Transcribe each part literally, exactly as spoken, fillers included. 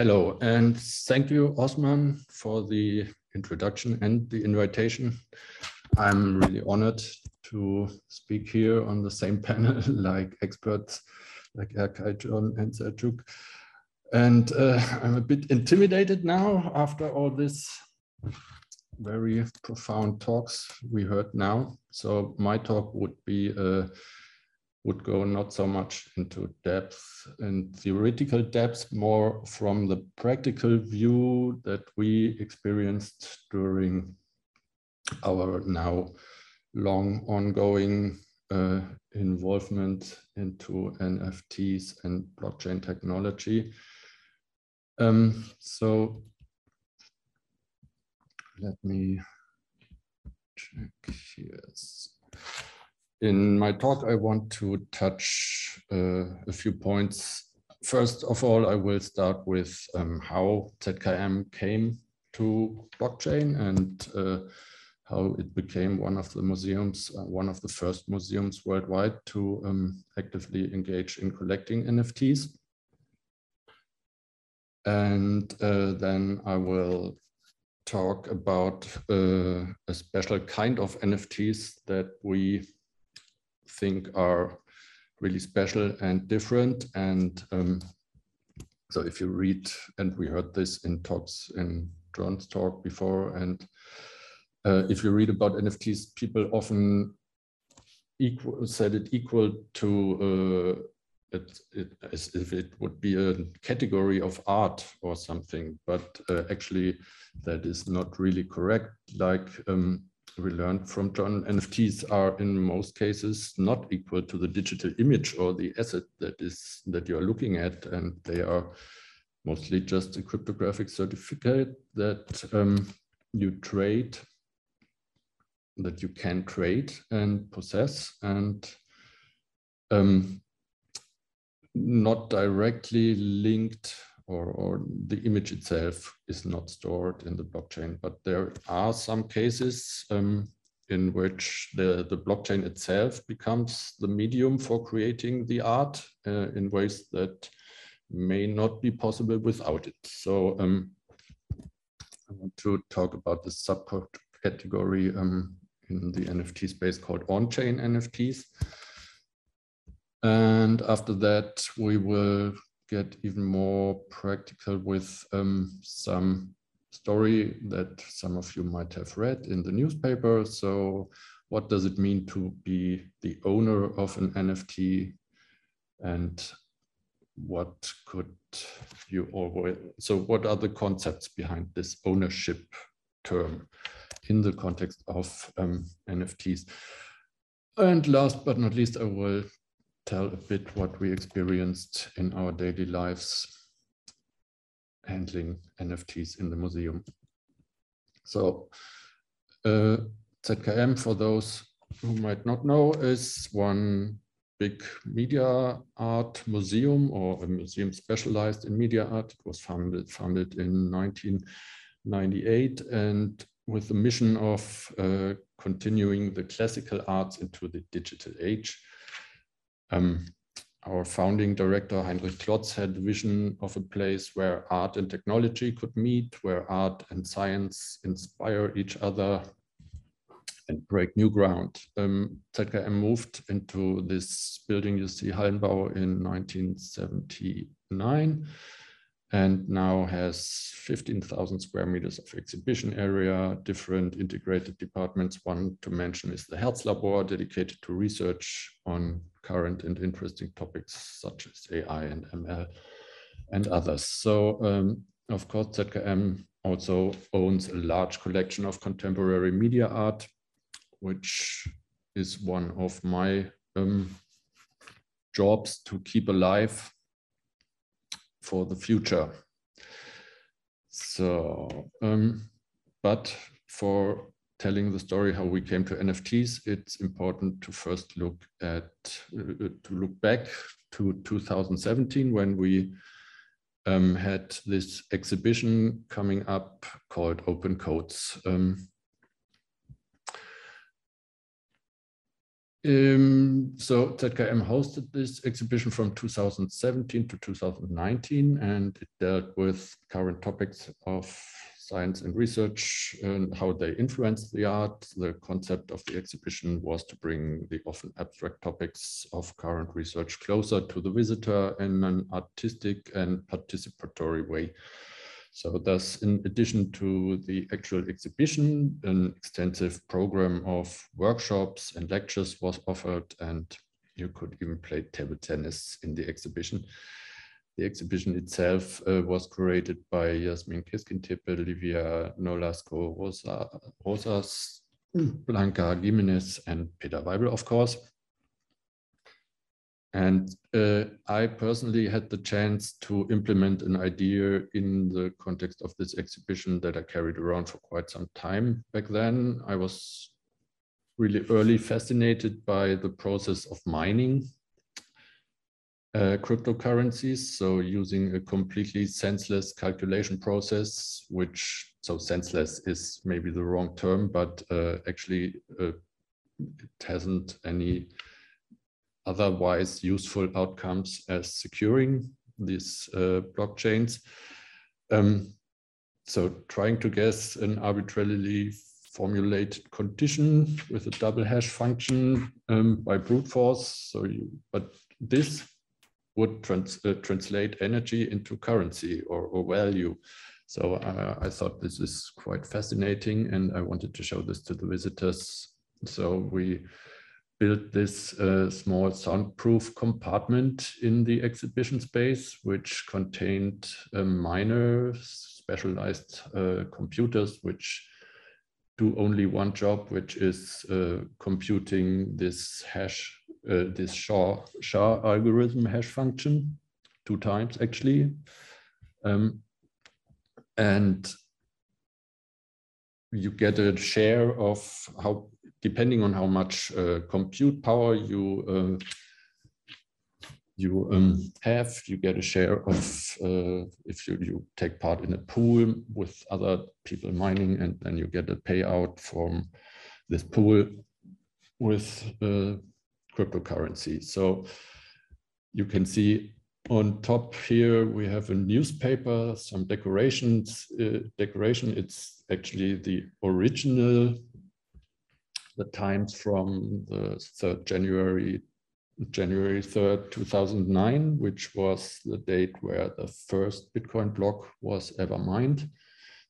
Hello, and thank you, Osman, for the introduction and the invitation. I'm really honored to speak here on the same panel like experts like Erkay, John, and Zaiduk. And uh, I'm a bit intimidated now after all this very profound talks we heard now. So my talk would be uh, would go not so much into depth and theoretical depth, more from the practical view that we experienced during our now long ongoing uh, involvement into N F Ts and blockchain technology. Um, so let me check here. In my talk, I want to touch uh, a few points. First of all, I will start with um, how Z K M came to blockchain and uh, how it became one of the museums, uh, one of the first museums worldwide to um, actively engage in collecting N F Ts. And uh, then I will talk about uh, a special kind of N F Ts that we think are really special and different. And um, so if you read, and we heard this in talks, in John's talk before, and uh, if you read about N F Ts, people often equal, said it equal to, uh, it, it, as if it would be a category of art or something, but uh, actually that is not really correct. Like, um, we learned from John, N F Ts are in most cases not equal to the digital image or the asset that is that you are looking at, and they are mostly just a cryptographic certificate that um, you trade, that you can trade and possess, and um, not directly linked. Or, or the image itself is not stored in the blockchain, but there are some cases um, in which the, the blockchain itself becomes the medium for creating the art uh, in ways that may not be possible without it. So um, I want to talk about the subcategory um, in the N F T space called on-chain N F Ts. And after that, we will get even more practical with um, some story that some of you might have read in the newspaper. So what does it mean to be the owner of an N F T? And what could you always, so what are the concepts behind this ownership term in the context of um, N F Ts? And last but not least, I will tell a bit what we experienced in our daily lives handling N F Ts in the museum. So uh, Z K M, for those who might not know, is one big media art museum, or a museum specialized in media art. It was founded, founded in nineteen ninety-eight, and with the mission of uh, continuing the classical arts into the digital age. Um, our founding director, Heinrich Klotz, had a vision of a place where art and technology could meet, where art and science inspire each other and break new ground. Um, Z K M moved into this building, you see, Hallenbau, in nineteen seventy-nine, and now has fifteen thousand square meters of exhibition area, different integrated departments. One to mention is the Herzlabor, dedicated to research on current and interesting topics such as A I and M L and others. So um, of course, Z K M also owns a large collection of contemporary media art, which is one of my um, jobs to keep alive for the future. So, um, but for telling the story how we came to N F Ts, it's important to first look at, uh, to look back to two thousand seventeen, when we um, had this exhibition coming up called Open Codes. Um, Um, so Z K M hosted this exhibition from two thousand seventeen to two thousand nineteen, and it dealt with current topics of science and research and how they influence the art. The concept of the exhibition was to bring the often abstract topics of current research closer to the visitor in an artistic and participatory way. So thus, in addition to the actual exhibition, an extensive program of workshops and lectures was offered, and you could even play table tennis in the exhibition. The exhibition itself uh, was curated by Yasmin Kieskintepel, Livia Nolasco Rosa, Rosa, Blanca Gimenez, and Peter Weibel, of course. And uh, I personally had the chance to implement an idea in the context of this exhibition that I carried around for quite some time back then. I was really early fascinated by the process of mining Uh, cryptocurrencies, so using a completely senseless calculation process, which, so senseless is maybe the wrong term, but uh, actually uh, it hasn't any otherwise useful outcomes as securing these uh, blockchains. Um, so trying to guess an arbitrarily formulated condition with a double hash function um, by brute force, so you, but this would trans, uh, translate energy into currency or, or value. So uh, I thought this is quite fascinating, and I wanted to show this to the visitors. So we built this uh, small soundproof compartment in the exhibition space, which contained uh, minor specialized uh, computers, which do only one job, which is uh, computing this hash Uh, this S H A S H A algorithm hash function two times actually, um, and you get a share of how, depending on how much uh, compute power you uh, you um, have, you get a share of uh, if you you take part in a pool with other people mining, and then you get a payout from this pool with Uh, cryptocurrency. So you can see on top here we have a newspaper, some decorations, uh, decoration. It's actually the original, the Times from the third January, January third, two thousand nine, which was the date where the first Bitcoin block was ever mined,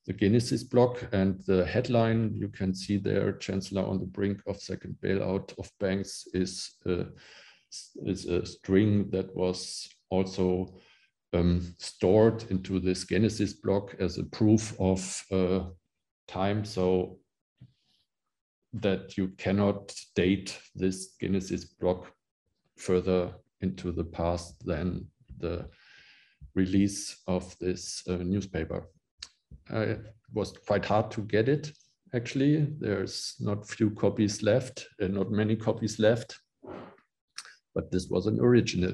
the Genesis block. And the headline you can see there, Chancellor on the brink of second bailout of banks, is a, is a string that was also um, stored into this Genesis block as a proof of uh, time, so that you cannot date this Genesis block further into the past than the release of this uh, newspaper. Uh, it was quite hard to get it, actually. There's not few copies left, and uh, not many copies left, but this was an original.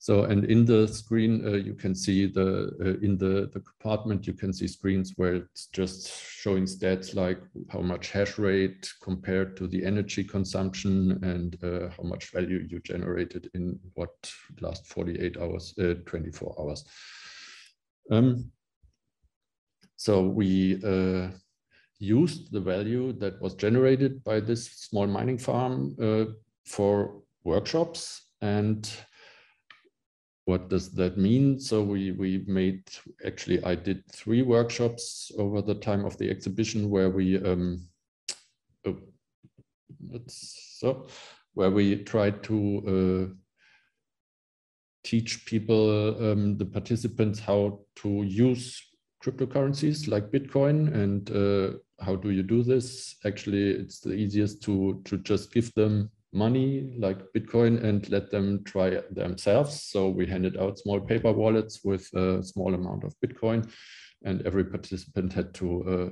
So, and in the screen, uh, you can see the, uh, in the, the compartment, you can see screens where it's just showing stats like how much hash rate compared to the energy consumption, and uh, how much value you generated in what last forty-eight hours, uh, twenty-four hours. Um, So we uh, used the value that was generated by this small mining farm uh, for workshops. And what does that mean? So we, we made, actually I did three workshops over the time of the exhibition where we, um, oh, that's so, where we tried to uh, teach people, um, the participants, how to use cryptocurrencies like Bitcoin, and uh, how do you do this? Actually, it's the easiest to, to just give them money like Bitcoin and let them try it themselves. So we handed out small paper wallets with a small amount of Bitcoin, and every participant had to uh,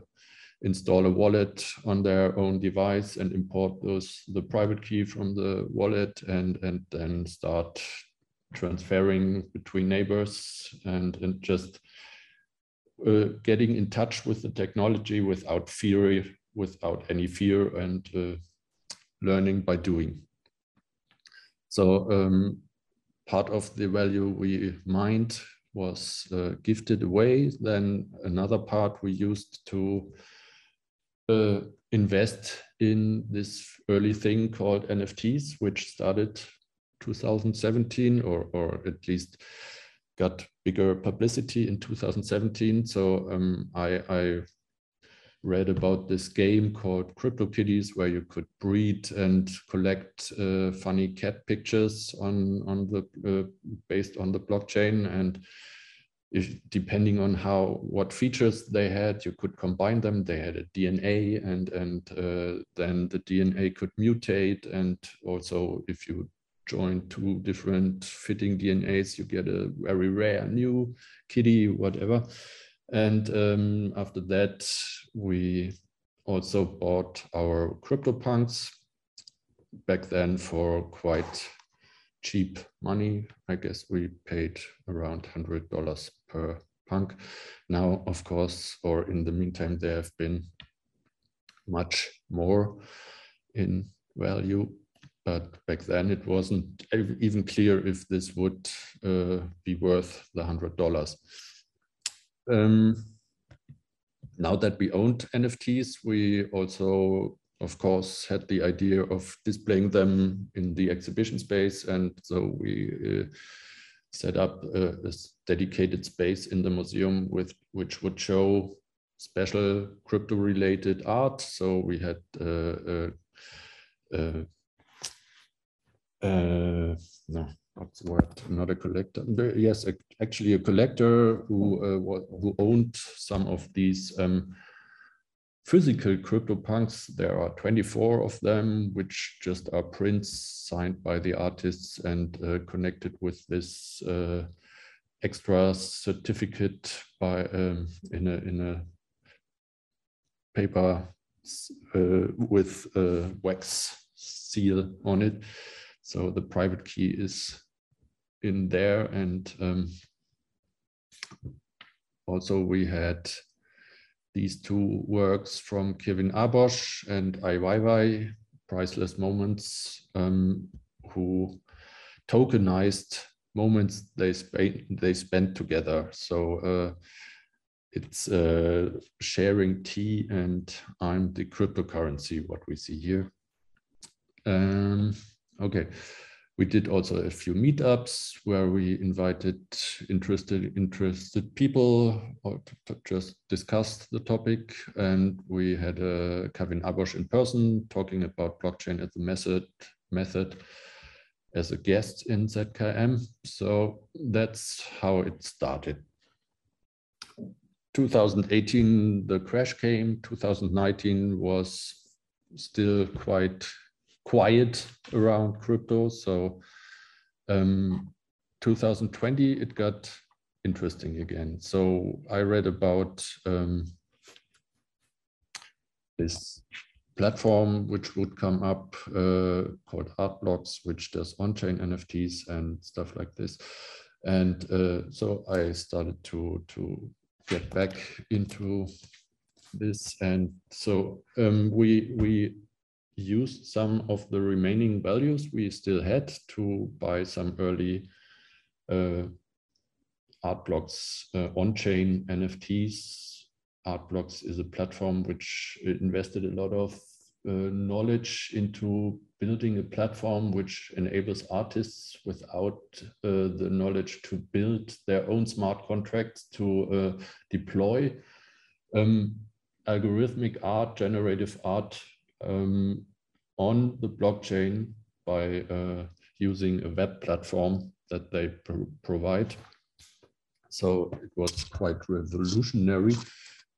install a wallet on their own device and import those, the private key from the wallet, and, and then start transferring between neighbors, and, and just Uh, getting in touch with the technology without fear, without any fear, and uh, learning by doing. So um, part of the value we mined was uh, gifted away. Then another part we used to uh, invest in this early thing called N F Ts, which started two thousand seventeen, or, or at least got bigger publicity in two thousand seventeen. So um, I, I read about this game called CryptoKitties, where you could breed and collect uh, funny cat pictures on on the uh, based on the blockchain, and if, depending on how what features they had, you could combine them. They had a D N A, and and uh, then the D N A could mutate, and also if you join two different fitting D N As, you get a very rare new kitty, whatever. And um, after that, we also bought our CryptoPunks back then for quite cheap money. I guess we paid around one hundred dollars per punk. Now, of course, or in the meantime, there have been much more in value. But back then, it wasn't even clear if this would uh, be worth the one hundred dollars. Um, now that we owned N F Ts, we also, of course, had the idea of displaying them in the exhibition space. And so we uh, set up a, a dedicated space in the museum with which would show special crypto-related art. So we had uh, uh, uh, Uh, no, what's the word? Not a collector. Yes, a, actually a collector who uh, who owned some of these um, physical CryptoPunks. There are twenty-four of them, which just are prints signed by the artists and uh, connected with this uh, extra certificate by um, in a in a paper uh, with a wax seal on it. So the private key is in there. And um, also we had these two works from Kevin Abosch and IWaiWai, Priceless Moments, um, who tokenized moments they, sp they spent together. So uh, it's uh, sharing tea, and I'm the cryptocurrency, what we see here. Um, Okay, we did also a few meetups where we invited interested interested people or to, to just discuss the topic, and we had a uh, Kevin Abosch in person talking about blockchain as a method method as a guest in Z K M. So that's how it started. two thousand eighteen, the crash came. two thousand nineteen was still quite quiet around crypto. So um, two thousand twenty, it got interesting again. So I read about um, this platform which would come up uh, called Art Blocks, which does on-chain N F Ts and stuff like this. And uh, so I started to, to get back into this. And so um, we, we used some of the remaining values we still had to buy some early uh, Art Blocks uh, on-chain N F Ts. Art Blocks is a platform which invested a lot of uh, knowledge into building a platform which enables artists without uh, the knowledge to build their own smart contracts to uh, deploy um, algorithmic art, generative art, Um, on the blockchain by uh, using a web platform that they pr provide. So it was quite revolutionary,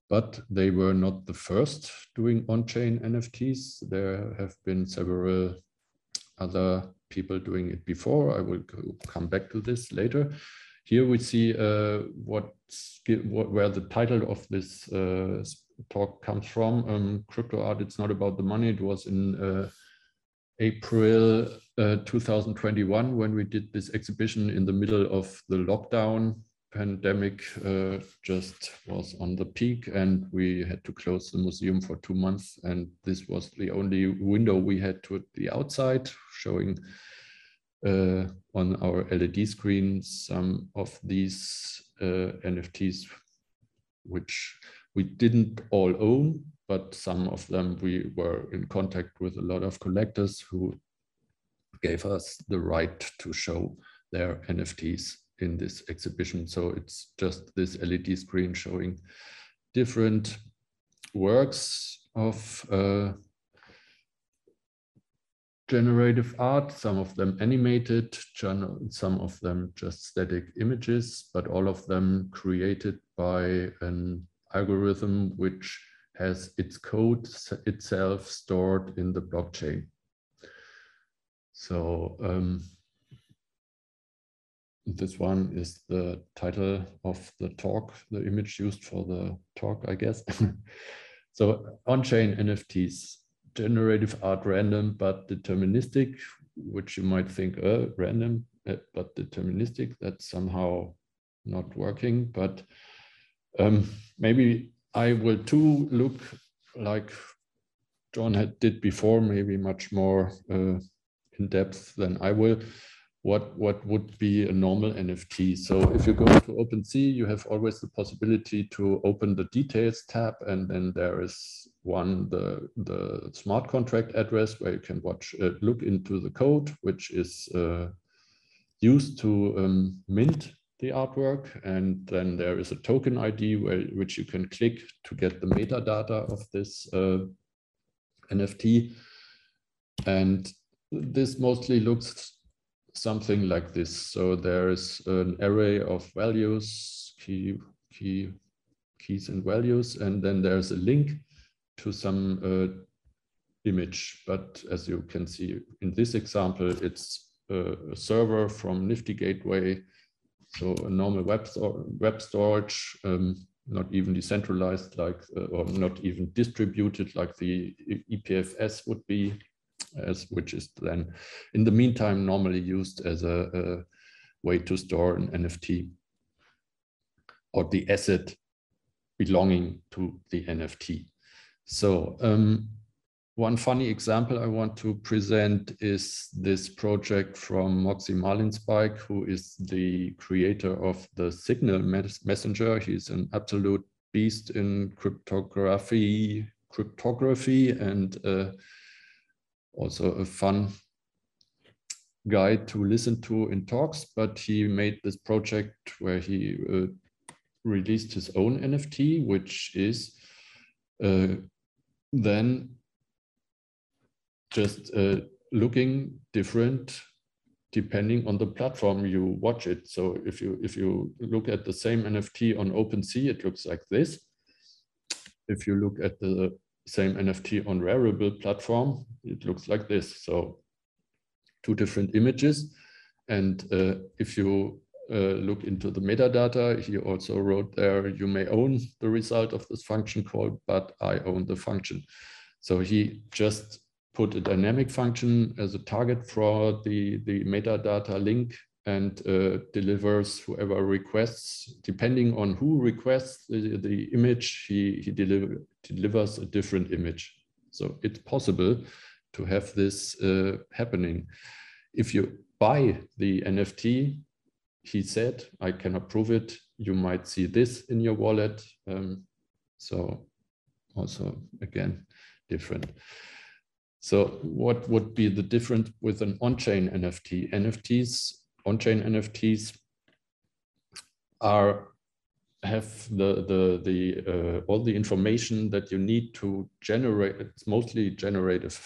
but they were not the first doing on-chain N F Ts. There have been several other people doing it before. I will go, come back to this later. Here we see uh, what, what where the title of this uh, talk comes from. Um, crypto art, it's not about the money. It was in uh, April uh, two thousand twenty-one when we did this exhibition in the middle of the lockdown. Pandemic uh, just was on the peak, and we had to close the museum for two months. And this was the only window we had to the outside, showing uh, on our L E D screen some of these uh, N F Ts, which we didn't all own, but some of them we were in contact with a lot of collectors who gave us the right to show their N F Ts in this exhibition. So it's just this L E D screen showing different works of uh, generative art, some of them animated, some of them just static images, but all of them created by an algorithm which has its code itself stored in the blockchain. So um, this one is the title of the talk, the image used for the talk, I guess. So on-chain N F Ts, generative art, random but deterministic, which you might think uh, random uh, but deterministic, that's somehow not working, but um, maybe I will too look like John had did before, maybe much more uh, in depth than I will. What, what would be a normal N F T? So if you go to OpenSea, you have always the possibility to open the details tab, and then there is one, the, the smart contract address where you can watch, uh, look into the code, which is uh, used to um, mint the artwork. And then there is a token I D where, which you can click to get the metadata of this uh, N F T. And this mostly looks something like this. So there is an array of values, key, key, keys and values, and then there's a link to some uh, image. But as you can see in this example, it's a, a server from Nifty Gateway, so a normal web, web storage, um, not even decentralized like, uh, or not even distributed like the I P F S would be, as which is then in the meantime normally used as a, a way to store an N F T or the asset belonging to the N F T. So um, one funny example I want to present is this project from Moxie Marlinspike, who is the creator of the Signal mes messenger. He's an absolute beast in cryptography cryptography and uh, also a fun guy to listen to in talks, but he made this project where he uh, released his own N F T, which is uh, then just uh, looking different depending on the platform you watch it. So if you, if you look at the same N F T on OpenSea, it looks like this. If you look at the same N F T on Rarible platform, it looks like this. So two different images. And uh, if you uh, look into the metadata, he also wrote there, you may own the result of this function call, but I own the function. So he just put a dynamic function as a target for the, the metadata link, and uh, delivers whoever requests, depending on who requests the, the image, he, he deliver, delivers a different image. So it's possible to have this uh, happening. If you buy the N F T, he said, I cannot prove it, you might see this in your wallet. Um, so also, again, different. So what would be the difference with an on-chain N F T? N F Ts On-chain N F Ts are have the the the uh, all the information that you need to generate. It's mostly generative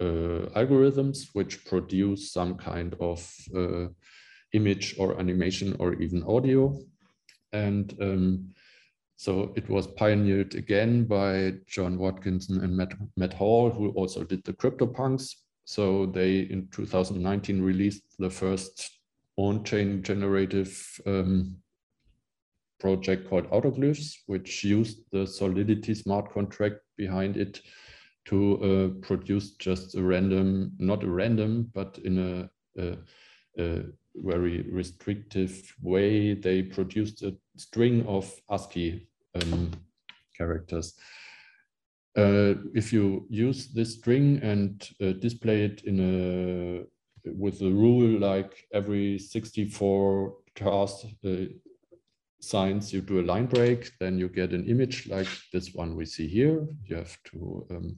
uh, algorithms which produce some kind of uh, image or animation or even audio. And um, so it was pioneered again by John Watkinson and Matt, Matt Hall, who also did the CryptoPunks. So they in two thousand nineteen released the first on-chain generative um, project called Autoglyphs, which used the Solidity smart contract behind it to uh, produce just a random, not a random, but in a, a, a very restrictive way, they produced a string of ASCII um, characters. Uh, if you use this string and uh, display it in a with the rule like every sixty-four tasks uh, signs you do a line break, then you get an image like this one we see here. You have to um,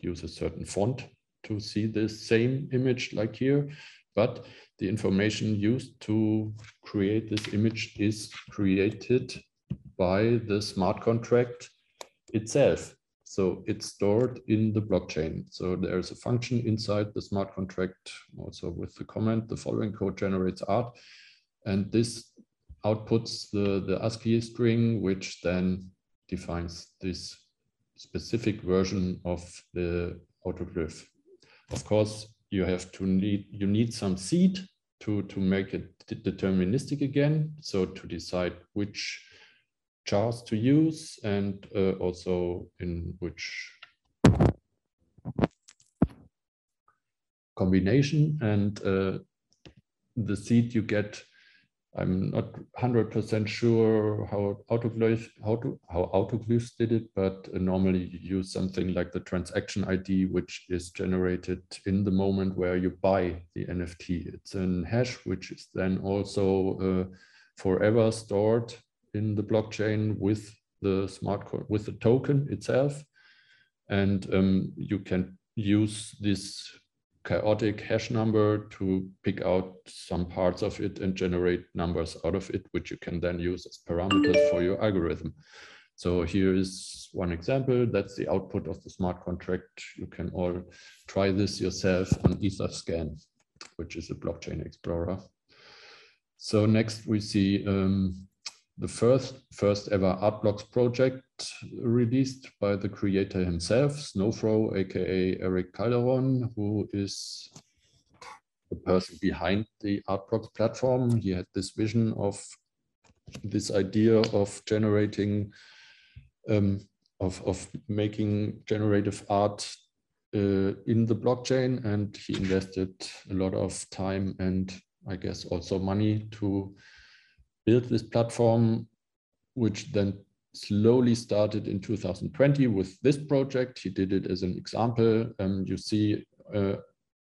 use a certain font to see the same image like here, but the information used to create this image is created by the smart contract itself. So it's stored in the blockchain. So there's a function inside the smart contract, also with the comment, the following code generates art, and this outputs the, the ASCII string, which then defines this specific version of the autoglyph. Of course, you have to need, you need some seed to, to make it deterministic again. So to decide which charts to use and uh, also in which combination, and uh, the seed you get, I'm not one hundred percent sure how autoglyphs, how, to, how autoglyphs did it, but normally you use something like the transaction I D, which is generated in the moment where you buy the N F T. It's an hash, which is then also uh, forever stored in the blockchain with the smart code, with the token itself. And um, you can use this chaotic hash number to pick out some parts of it and generate numbers out of it, which you can then use as parameters for your algorithm. So here is one example. That's the output of the smart contract. You can all try this yourself on Etherscan, which is a blockchain explorer. So next we see um, the first, first ever Art Blocks project released by the creator himself, Snowfro, aka Eric Calderon, who is the person behind the Art Blocks platform. He had this vision of this idea of generating, um, of, of making generative art uh, in the blockchain, and he invested a lot of time and I guess also money to built this platform, which then slowly started in two thousand twenty with this project. He did it as an example. Um, you see uh,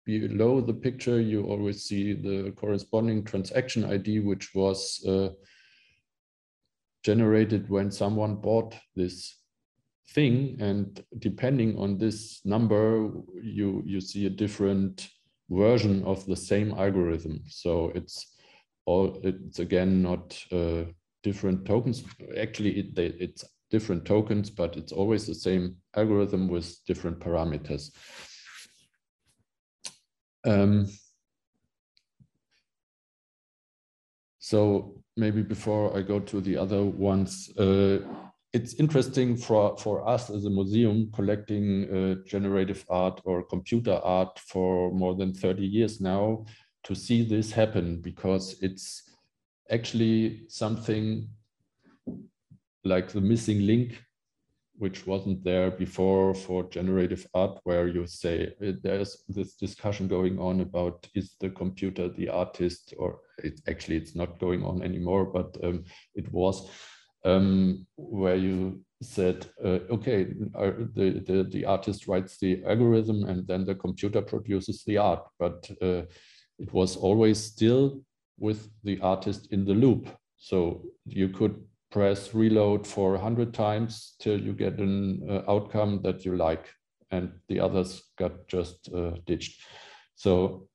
below the picture, you always see the corresponding transaction I D, which was uh, generated when someone bought this thing. And depending on this number, you, you see a different version of the same algorithm. So it's All, it's again not uh, different tokens. Actually, it, they, it's different tokens, but it's always the same algorithm with different parameters. Um, so maybe before I go to the other ones, uh, it's interesting for, for us as a museum collecting uh, generative art or computer art for more than thirty years now, to see this happen, because it's actually something like the missing link, which wasn't there before for generative art, where you say there's this discussion going on about is the computer the artist, or it, actually it's not going on anymore, but um, it was, um, where you said, uh, okay, uh, the, the, the artist writes the algorithm and then the computer produces the art, but uh, it was always still with the artist in the loop. So you could press reload for one hundred times till you get an uh, outcome that you like, and the others got just uh, ditched. So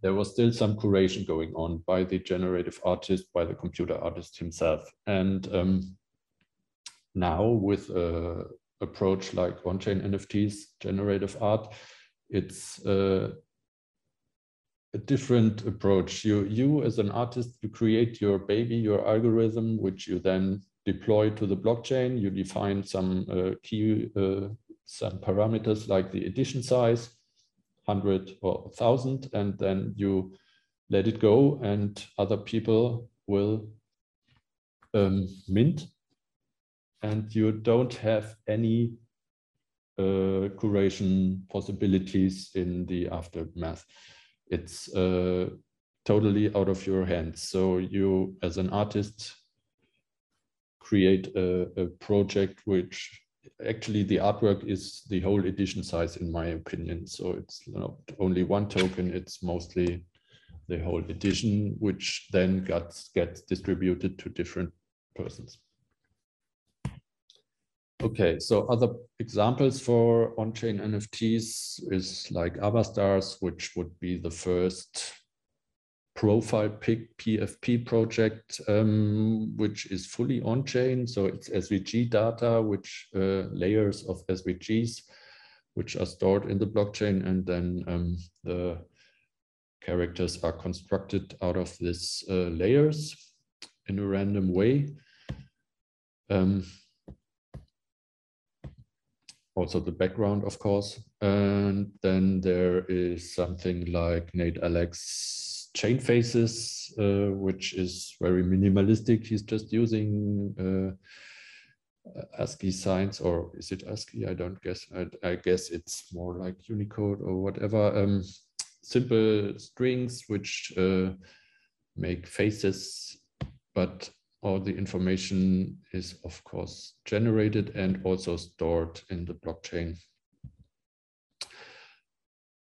there was still some curation going on by the generative artist, by the computer artist himself. And um, now with an approach like on-chain N F Ts, generative art, it's uh, a different approach. You, you as an artist, you create your baby, your algorithm, which you then deploy to the blockchain. You define some uh, key, uh, some parameters like the edition size, one hundred or one thousand, and then you let it go, and other people will um, mint, and you don't have any uh, curation possibilities in the aftermath. It's uh, totally out of your hands. So you, as an artist, create a, a project which actually the artwork is the whole edition size, in my opinion. So it's not only one token, it's mostly the whole edition, which then gets, gets distributed to different persons. Okay, so other examples for on-chain N F Ts is like Avastars, which would be the first profile pic P F P project, um, which is fully on-chain. So it's S V G data, which uh, layers of S V Gs, which are stored in the blockchain, and then um, the characters are constructed out of these uh, layers in a random way. Um, also the background, of course. And then there is something like Nate Alex Chain Faces, uh, which is very minimalistic. He's just using uh, ASCII signs, or is it ASCII? I don't guess. I, I guess it's more like Unicode or whatever. Um, simple strings which uh, make faces, but all the information is, of course, generated and also stored in the blockchain.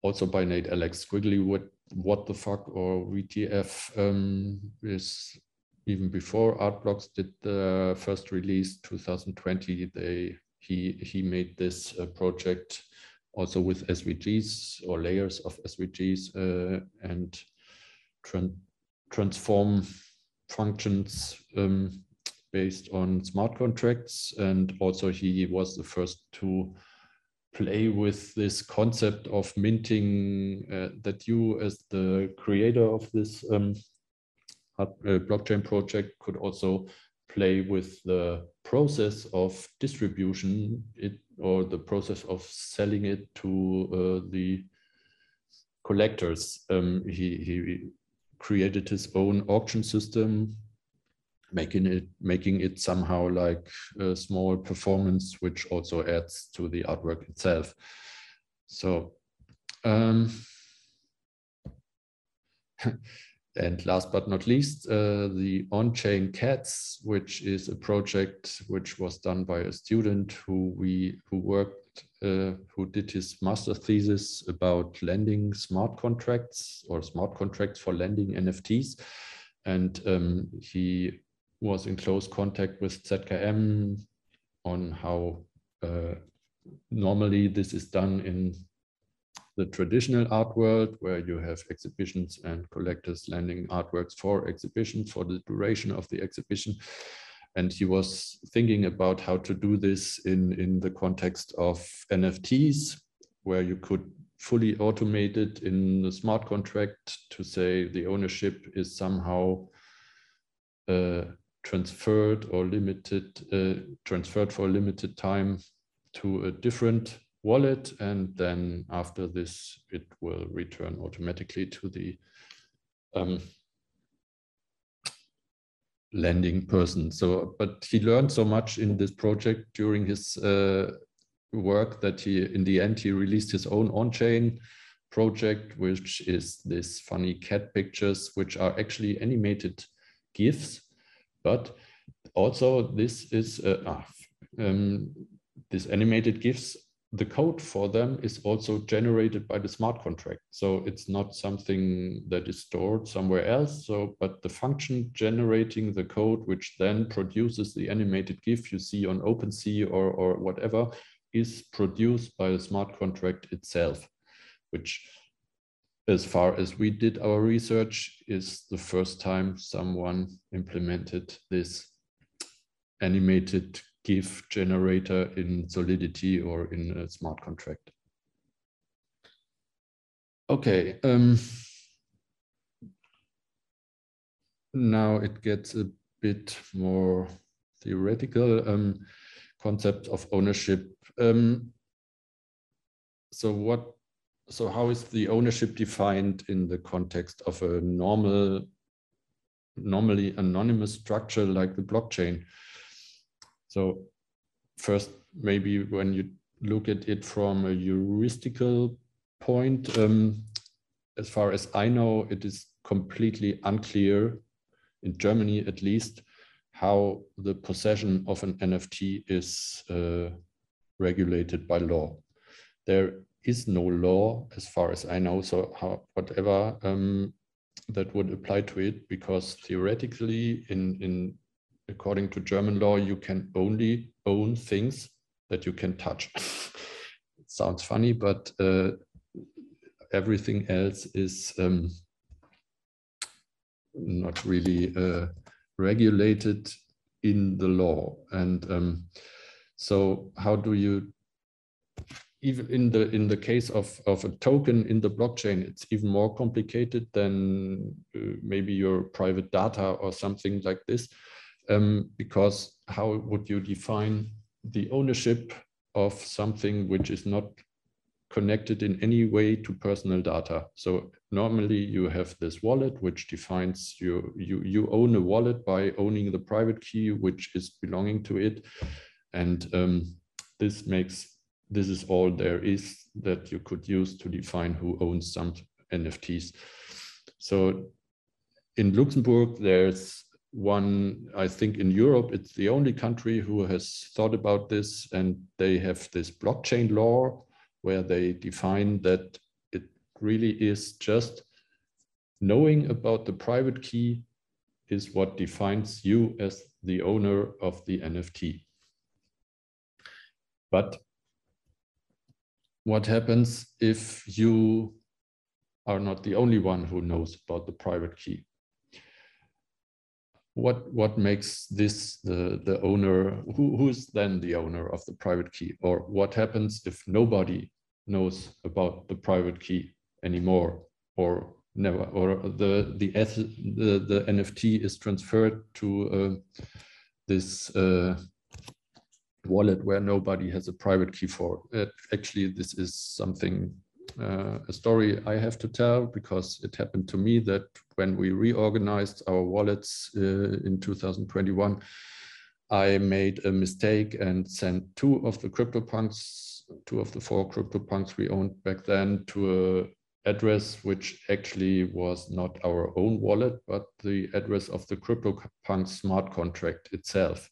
Also by Nate Alex Quigley, what, what the fuck, or W T F, um, is even before Art Blocks did the first release, two thousand twenty. They he he made this uh, project also with S V Gs or layers of S V Gs uh, and tran transform functions um, based on smart contracts. And also he was the first to play with this concept of minting, uh, that you as the creator of this um, art, uh, blockchain project could also play with the process of distribution, it, or the process of selling it to uh, the collectors. Um, he, he created his own auction system, making it making it somehow like a small performance, which also adds to the artwork itself. So um, and last but not least, uh, the on-chain cats, which is a project which was done by a student who we who worked uh, who did his master thesis about lending smart contracts, or smart contracts for lending N F Ts, and um, he was in close contact with Z K M on how uh, normally this is done in the traditional art world, where you have exhibitions and collectors lending artworks for exhibition for the duration of the exhibition. And he was thinking about how to do this in, in the context of N F Ts, where you could fully automate it in the smart contract to say the ownership is somehow uh, transferred or limited, uh, transferred for a limited time to a different wallet, and then after this it will return automatically to the um, lending person. So, but he learned so much in this project during his uh, work that he, in the end, he released his own on-chain project, which is this funny cat pictures, which are actually animated GIFs. But also this is, uh, ah, um, this animated GIFs, the code for them is also generated by the smart contract. So it's not something that is stored somewhere else. So, but the function generating the code, which then produces the animated GIF you see on OpenSea or, or whatever, is produced by the smart contract itself, which, as far as we did our research, is the first time someone implemented this animated GIF generator in Solidity or in a smart contract. Okay. Um, now it gets a bit more theoretical. Um, concept of ownership. Um, so what, so how is the ownership defined in the context of a normal, normally anonymous structure like the blockchain? So first, maybe when you look at it from a heuristical point, um, as far as I know, it is completely unclear, in Germany at least, how the possession of an N F T is uh, regulated by law. There is no law as far as I know, so how, whatever um, that would apply to it, because theoretically, in, in according to German law, you can only own things that you can touch. It sounds funny, but uh, everything else is um, not really uh, regulated in the law. And um, so how do you, even in the in the case of, of a token in the blockchain, it's even more complicated than uh, maybe your private data or something like this, um, because how would you define the ownership of something which is not connected in any way to personal data? So normally you have this wallet, which defines you, you, you own a wallet by owning the private key, which is belonging to it. And um, this makes, this is all there is that you could use to define who owns some N F Ts. So in Luxembourg, there's one, I think in Europe, it's the only country who has thought about this, and they have this blockchain law where they define that it really is just knowing about the private key is what defines you as the owner of the N F T. But what happens if you are not the only one who knows about the private key? What, what makes this the, the owner? Who, who's then the owner of the private key? Or what happens if nobody knows about the private key anymore, or never, or the, the, the, the N F T is transferred to uh, this uh, wallet where nobody has a private key for it? Actually, this is something, uh, a story I have to tell, because it happened to me that when we reorganized our wallets uh, in two thousand twenty-one, I made a mistake and sent two of the CryptoPunks, two of the four CryptoPunks we owned back then, to an address which actually was not our own wallet, but the address of the CryptoPunk smart contract itself.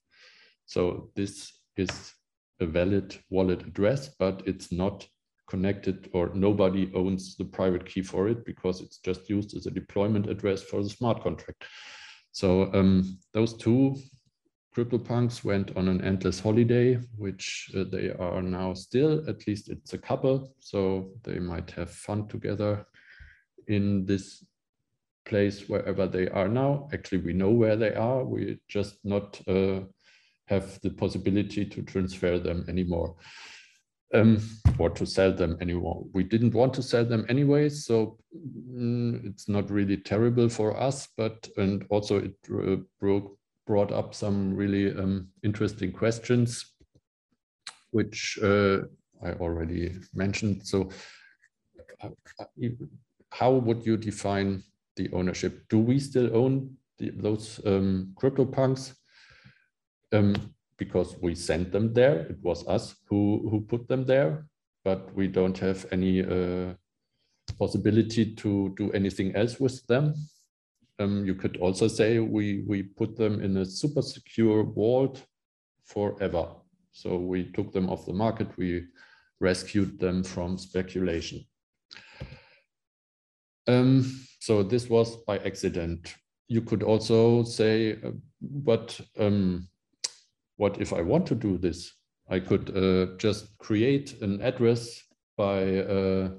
So this is a valid wallet address, but it's not connected, or nobody owns the private key for it, because it's just used as a deployment address for the smart contract. So um, those two CryptoPunks went on an endless holiday, which uh, they are now still, at least it's a couple, so they might have fun together in this place wherever they are now. Actually, we know where they are, we're just not uh, have the possibility to transfer them anymore, um, or to sell them anymore. We didn't want to sell them anyway, so mm, it's not really terrible for us, but, and also it uh, broke, brought up some really um, interesting questions, which uh, I already mentioned. So uh, how would you define the ownership? Do we still own the, those um, CryptoPunks? Um, because we sent them there, it was us who, who put them there, but we don't have any uh, possibility to do anything else with them. Um, you could also say we, we put them in a super secure vault forever. So we took them off the market, we rescued them from speculation. Um, so this was by accident. You could also say, uh, but um, what if I want to do this? I could uh, just create an address by uh,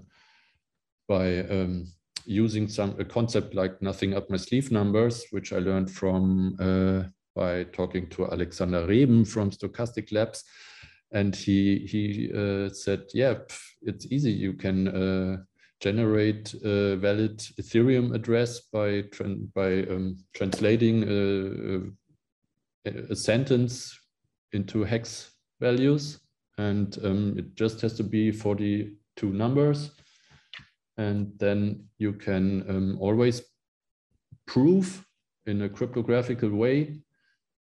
by um, using some a concept like nothing up my sleeve numbers, which I learned from uh, by talking to Alexander Reben from Stochastic Labs, and he he uh, said, yeah, pff, it's easy. You can uh, generate a valid Ethereum address by tran by um, translating a, a, a sentence into hex values, and um, it just has to be forty-two numbers, and then you can um, always prove in a cryptographic way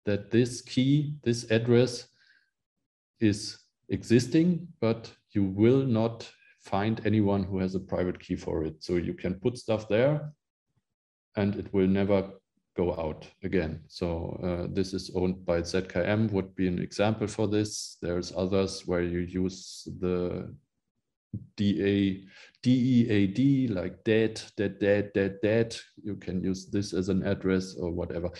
that this key, this address, is existing, but you will not find anyone who has a private key for it. So you can put stuff there and it will never go out again. So uh, this is owned by Z K M, would be an example for this. There's others where you use the D A D E A D, like dead, dead, dead, dead, dead. You can use this as an address or whatever.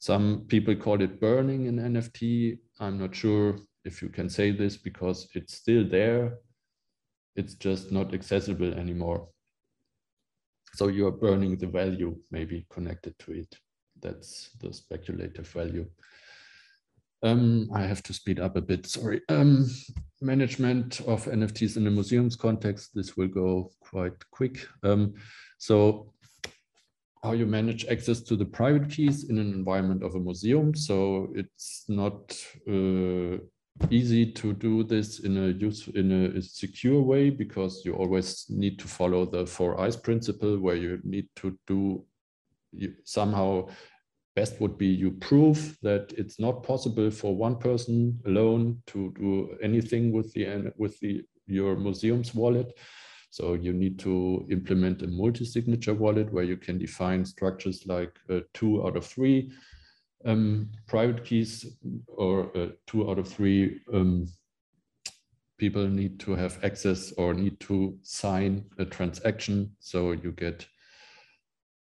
Some people call it burning in N F T. I'm not sure if you can say this because it's still there. It's just not accessible anymore. So you are burning the value maybe connected to it. That's the speculative value. Um, I have to speed up a bit, sorry. Um, management of N F Ts in the museum's context, this will go quite quick. Um, so how you manage access to the private keys in an environment of a museum. So it's not uh, easy to do this in a use in a secure way, because you always need to follow the four eyes principle, where you need to do you, somehow best would be you prove that it's not possible for one person alone to do anything with the with the your museum's wallet. So you need to implement a multi-signature wallet where you can define structures like uh, two out of three um, private keys, or uh, two out of three um, people need to have access or need to sign a transaction. So you get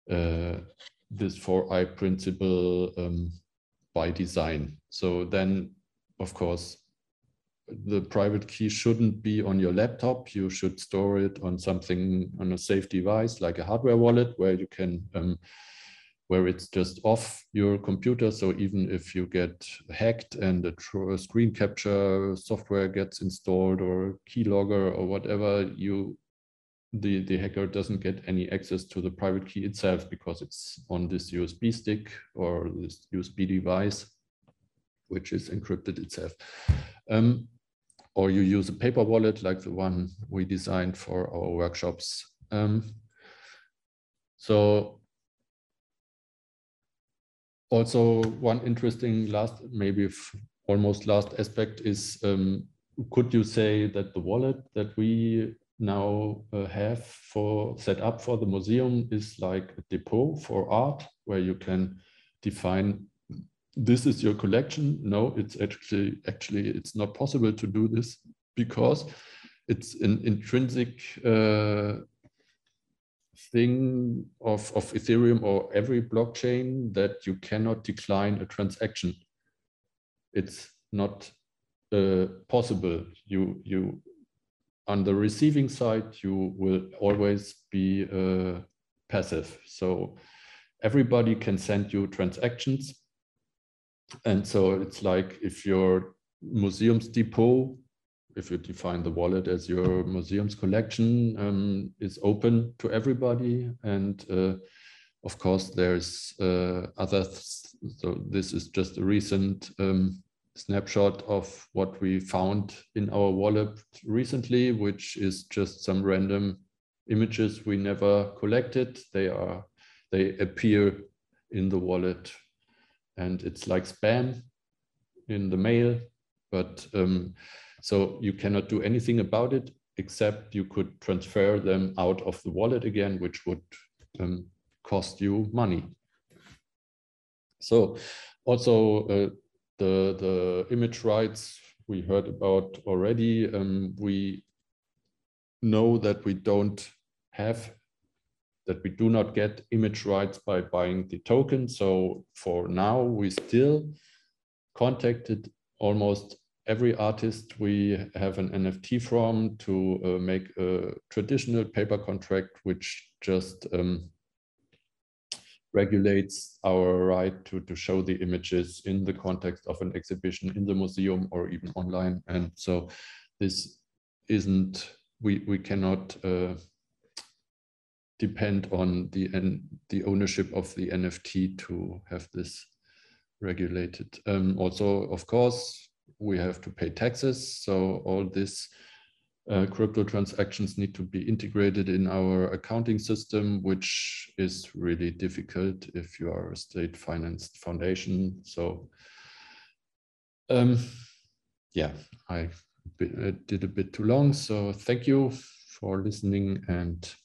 uh, this four-eye principle um, by design. So then, of course, the private key shouldn't be on your laptop. You should store it on something, on a safe device like a hardware wallet, where you can, um, where it's just off your computer. So even if you get hacked and a screen capture software gets installed or keylogger or whatever, you, the the hacker doesn't get any access to the private key itself, because it's on this U S B stick or this U S B device, which is encrypted itself. Um, or you use a paper wallet like the one we designed for our workshops. Um, so also one interesting last, maybe almost last aspect is, um, could you say that the wallet that we now uh, have for set up for the museum is like a depot for art, where you can define, this is your collection? No, it's actually, actually, it's not possible to do this, because it's an intrinsic uh, thing of, of Ethereum or every blockchain that you cannot decline a transaction. It's not uh, possible. You, you, on the receiving side, you will always be uh, passive. So everybody can send you transactions. And so it's like, if your museum's depot, if you define the wallet as your museum's collection, um, is open to everybody. And uh, of course, there's uh, other, th so this is just a recent um, snapshot of what we found in our wallet recently, which is just some random images we never collected. They are, they appear in the wallet. And it's like spam in the mail, but um, so you cannot do anything about it, except you could transfer them out of the wallet again, which would um, cost you money. So also uh, the, the image rights we heard about already, um, we know that we don't have that we do not get image rights by buying the token. So for now, we still contacted almost every artist we have an N F T from to uh, make a traditional paper contract, which just um, regulates our right to, to show the images in the context of an exhibition in the museum or even online. And so this isn't, we, we cannot, uh, depend on the the ownership of the N F T to have this regulated. Um, also, of course, we have to pay taxes. So all these uh, crypto transactions need to be integrated in our accounting system, which is really difficult if you are a state-financed foundation. So, um, yeah, I did a bit too long. So thank you for listening, and